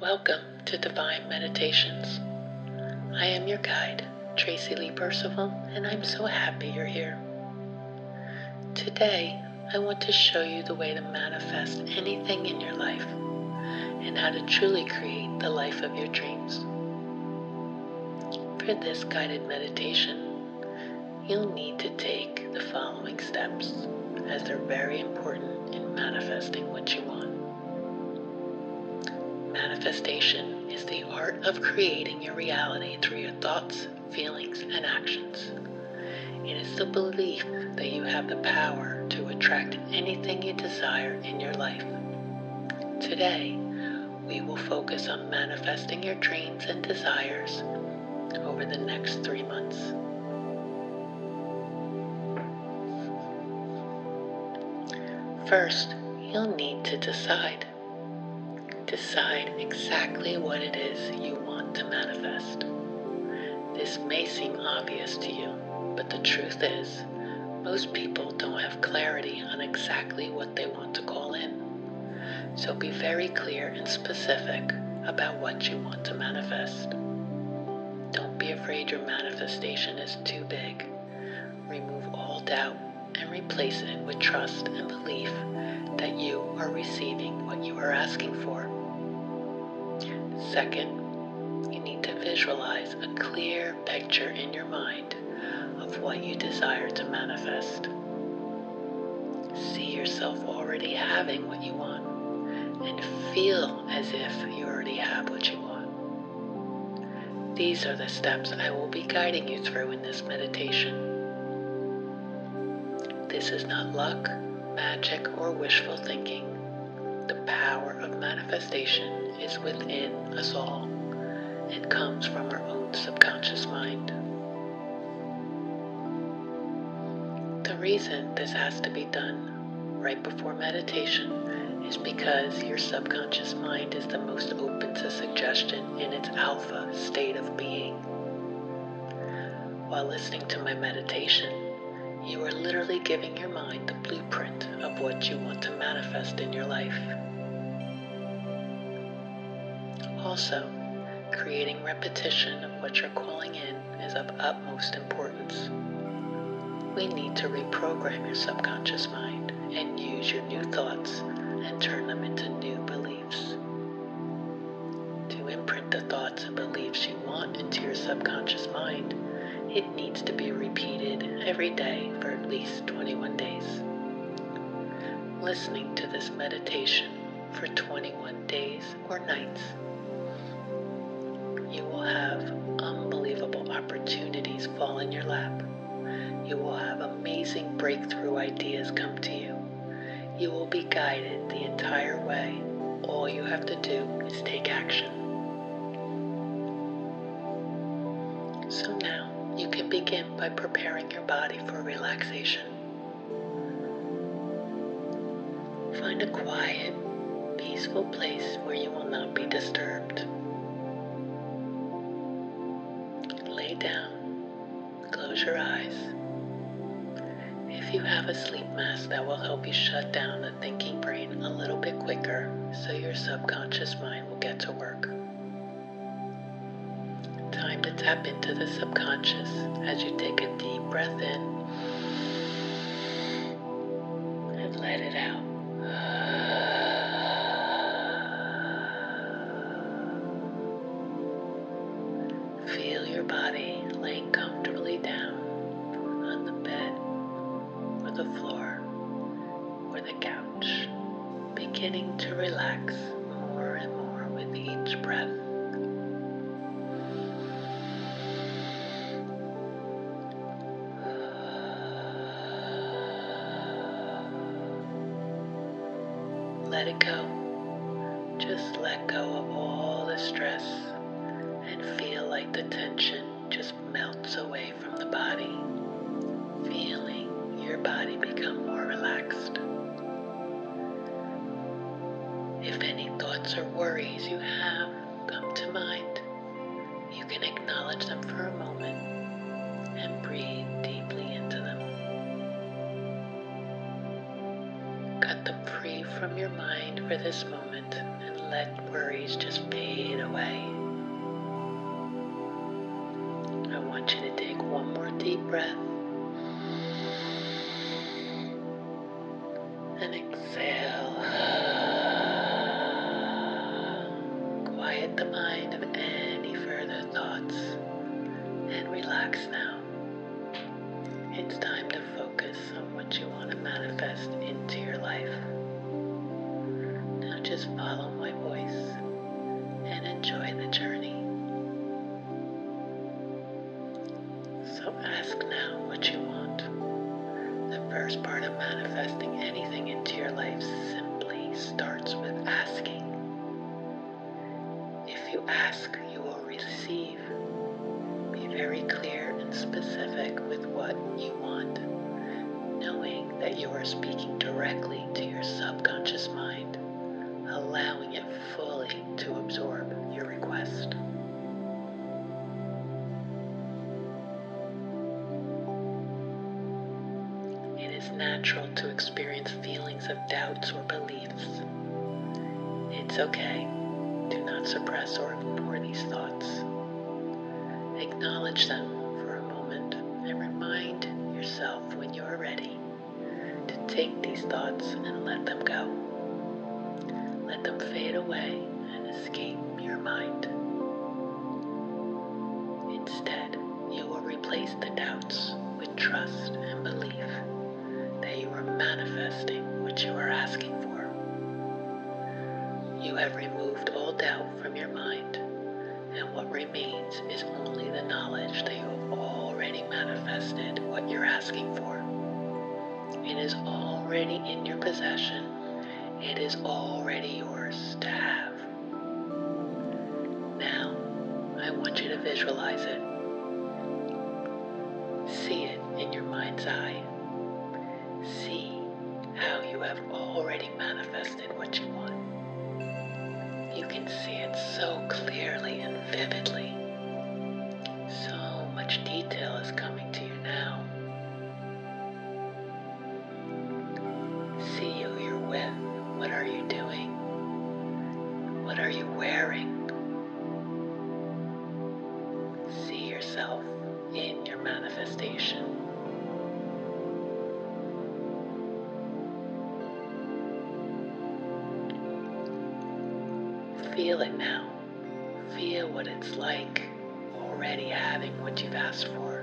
Welcome to Divine Meditations. I am your guide, Tracylee Percival, and I'm so happy you're here. Today, I want to show you the way to manifest anything in your life and how to truly create the life of your dreams. For this guided meditation, you'll need to take the following steps, as they're very important in manifesting what you want. Manifestation is the art of creating your reality through your thoughts, feelings, and actions. It is the belief that you have the power to attract anything you desire in your life. Today, we will focus on manifesting your dreams and desires over the next 3 months. First, you'll need to decide. Decide exactly what it is you want to manifest. This may seem obvious to you, but the truth is, most people don't have clarity on exactly what they want to call in. So be very clear and specific about what you want to manifest. Don't be afraid your manifestation is too big. Remove all doubt and replace it with trust and belief that you are receiving what you are asking for. Second, you need to visualize a clear picture in your mind of what you desire to manifest. See yourself already having what you want and feel as if you already have what you want. These are the steps I will be guiding you through in this meditation. This is not luck, magic, or wishful thinking. The power of manifestation is within us all. It comes from our own subconscious mind. The reason this has to be done right before meditation is because your subconscious mind is the most open to suggestion in its alpha state of being. While listening to my meditation, you are literally giving your mind the blueprint of what you want to manifest in your life. Also, creating repetition of what you're calling in is of utmost importance. We need to reprogram your subconscious mind and use your new thoughts and turn them into new beliefs. To imprint the thoughts and beliefs you want into your subconscious mind, it needs to be repeated every day for at least 21 days. Listening to this meditation for 21 days or nights, you will have unbelievable opportunities fall in your lap. You will have amazing breakthrough ideas come to you. You will be guided the entire way. All you have to do is take action. So now, you can begin by preparing your body for relaxation. Find a quiet, peaceful place where you will not be disturbed. Lay down, close your eyes. If you have a sleep mask, that will help you shut down the thinking brain a little bit quicker so your subconscious mind will get to work. Time to tap into the subconscious as you take a deep breath in and let it out. Feel your body laying comfortably down on the bed or the floor or the couch, beginning to relax more and more with each breath. Let it go. Just let go of all the stress and feel like the tension just melts away from the body, feeling your body become more relaxed. If any thoughts or worries you have come to mind, you can acknowledge them for a moment and breathe deeply into them. Cut them free from your mind for this moment and let worries just fade away. I want you to take one more deep breath and exhale. Quiet the mind of any further thoughts and relax now. It's time to focus on what you want to manifest into your life. Now just follow my voice and enjoy the journey. So ask now what you want. The first part of manifesting anything into your life simply starts with asking. If you ask, you will receive. Be very clear and specific with what you want, knowing that you are speaking directly to your subconscious mind, allowing it fully to absorb your request. It is natural to experience feelings of doubts or beliefs. It's okay. Do not suppress or ignore these thoughts. Acknowledge them for a moment and remind yourself when you are ready to take these thoughts and let them go. Let them fade away and escape your mind. Instead, you will replace the doubts with trust and belief that you are manifesting what you are asking for. You have removed all doubt from your mind, and what remains is only the knowledge that you have already manifested what you're asking for. It is already in your possession. It is already yours to have. Now, I want you to visualize it. See it in your mind's eye. See how you have already manifested what you want. You can see it so clearly and vividly. So much detail is coming to you now. See who you're with. What are you doing? What are you wearing? See yourself in your manifestation. Feel it now. Feel what it's like already having what you've asked for.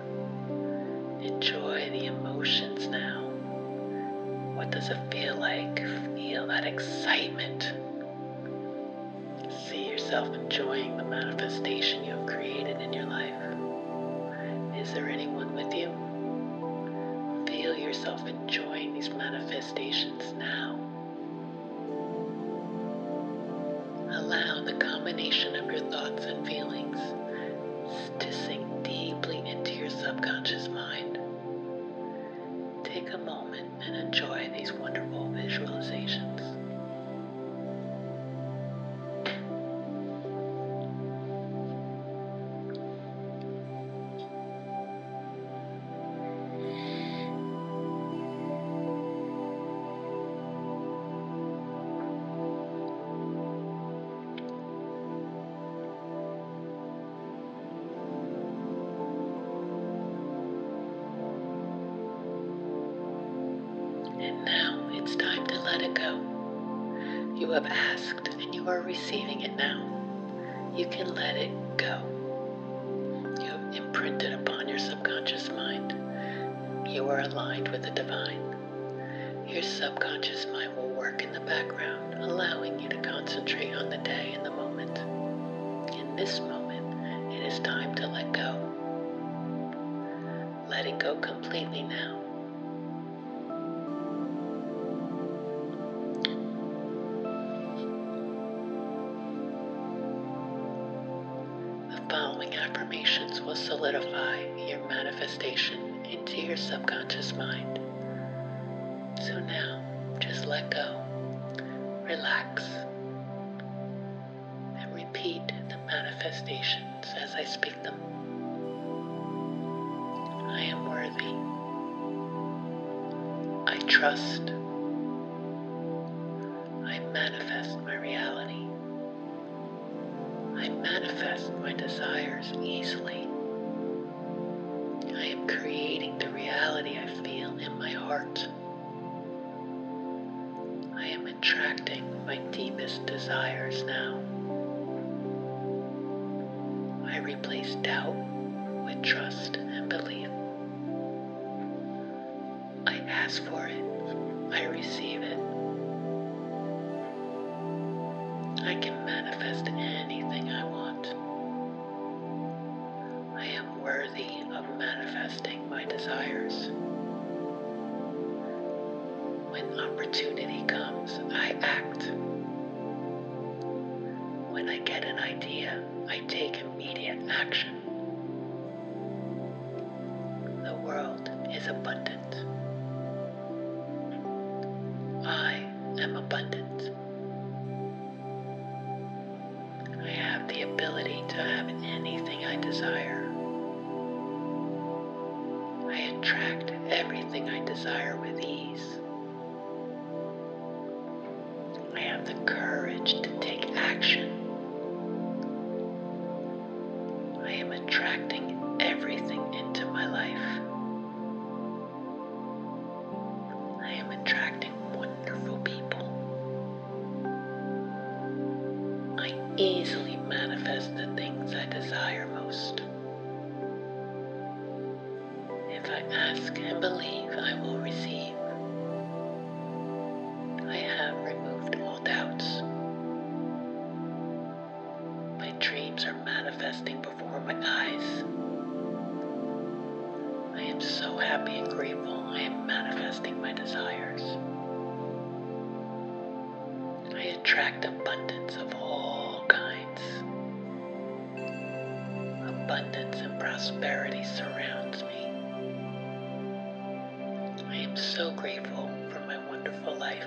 Enjoy the emotions now. What does it feel like? Feel that excitement. See yourself enjoying the manifestation you have created in your life. Is there anyone with you? Feel yourself enjoying these manifestations now. Allow the combination of your thoughts and feelings to sink deeply into your subconscious mind. Take a moment and enjoy these wonderful visualizations. It's time to let it go. You have asked and you are receiving it now. You can let it go. You have imprinted upon your subconscious mind. You are aligned with the divine. Your subconscious mind will work in the background, allowing you to concentrate on the day and the moment. In this moment, it is time to let go. Let it go completely now. Affirmations will solidify your manifestation into your subconscious mind. So now, just let go, relax, and repeat the manifestations as I speak them. I am worthy. I trust. I manifest my reality. manifest my desires easily. I am creating the reality I feel in my heart. I am attracting my deepest desires now. I replace doubt with trust and belief. I ask for it. I receive it. I can manifest anything I want. I am worthy of manifesting my desires. When opportunity comes, I act. When I get an idea, I take immediate action. The world is abundant. I am abundant. I have the ability to have anything I desire. I attract everything I desire with ease. I have the courage to take action. I am attracting everything into my life. I am attracting wonderful people. I easily manifest the things I desire most. If I ask and believe, I will receive. I have removed all doubts. My dreams are manifesting before my eyes. I am so happy and grateful. I am manifesting my desires. I attract abundance of all kinds. Abundance and prosperity surrounds me. I am so grateful for my wonderful life.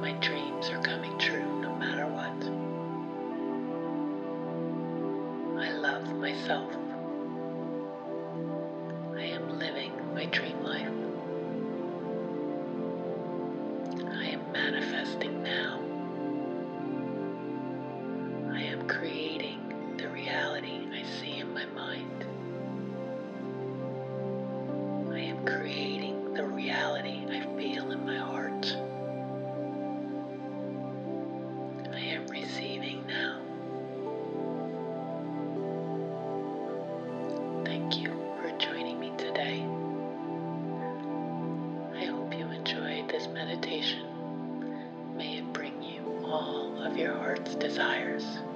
My dreams are coming true no matter what. I love myself. I am living my dream life. I am manifesting now. I am creating the reality I see in my mind. I am creating the reality I feel in my heart. I am receiving now. Thank you for joining me today. I hope you enjoyed this meditation. May it bring you all of your heart's desires.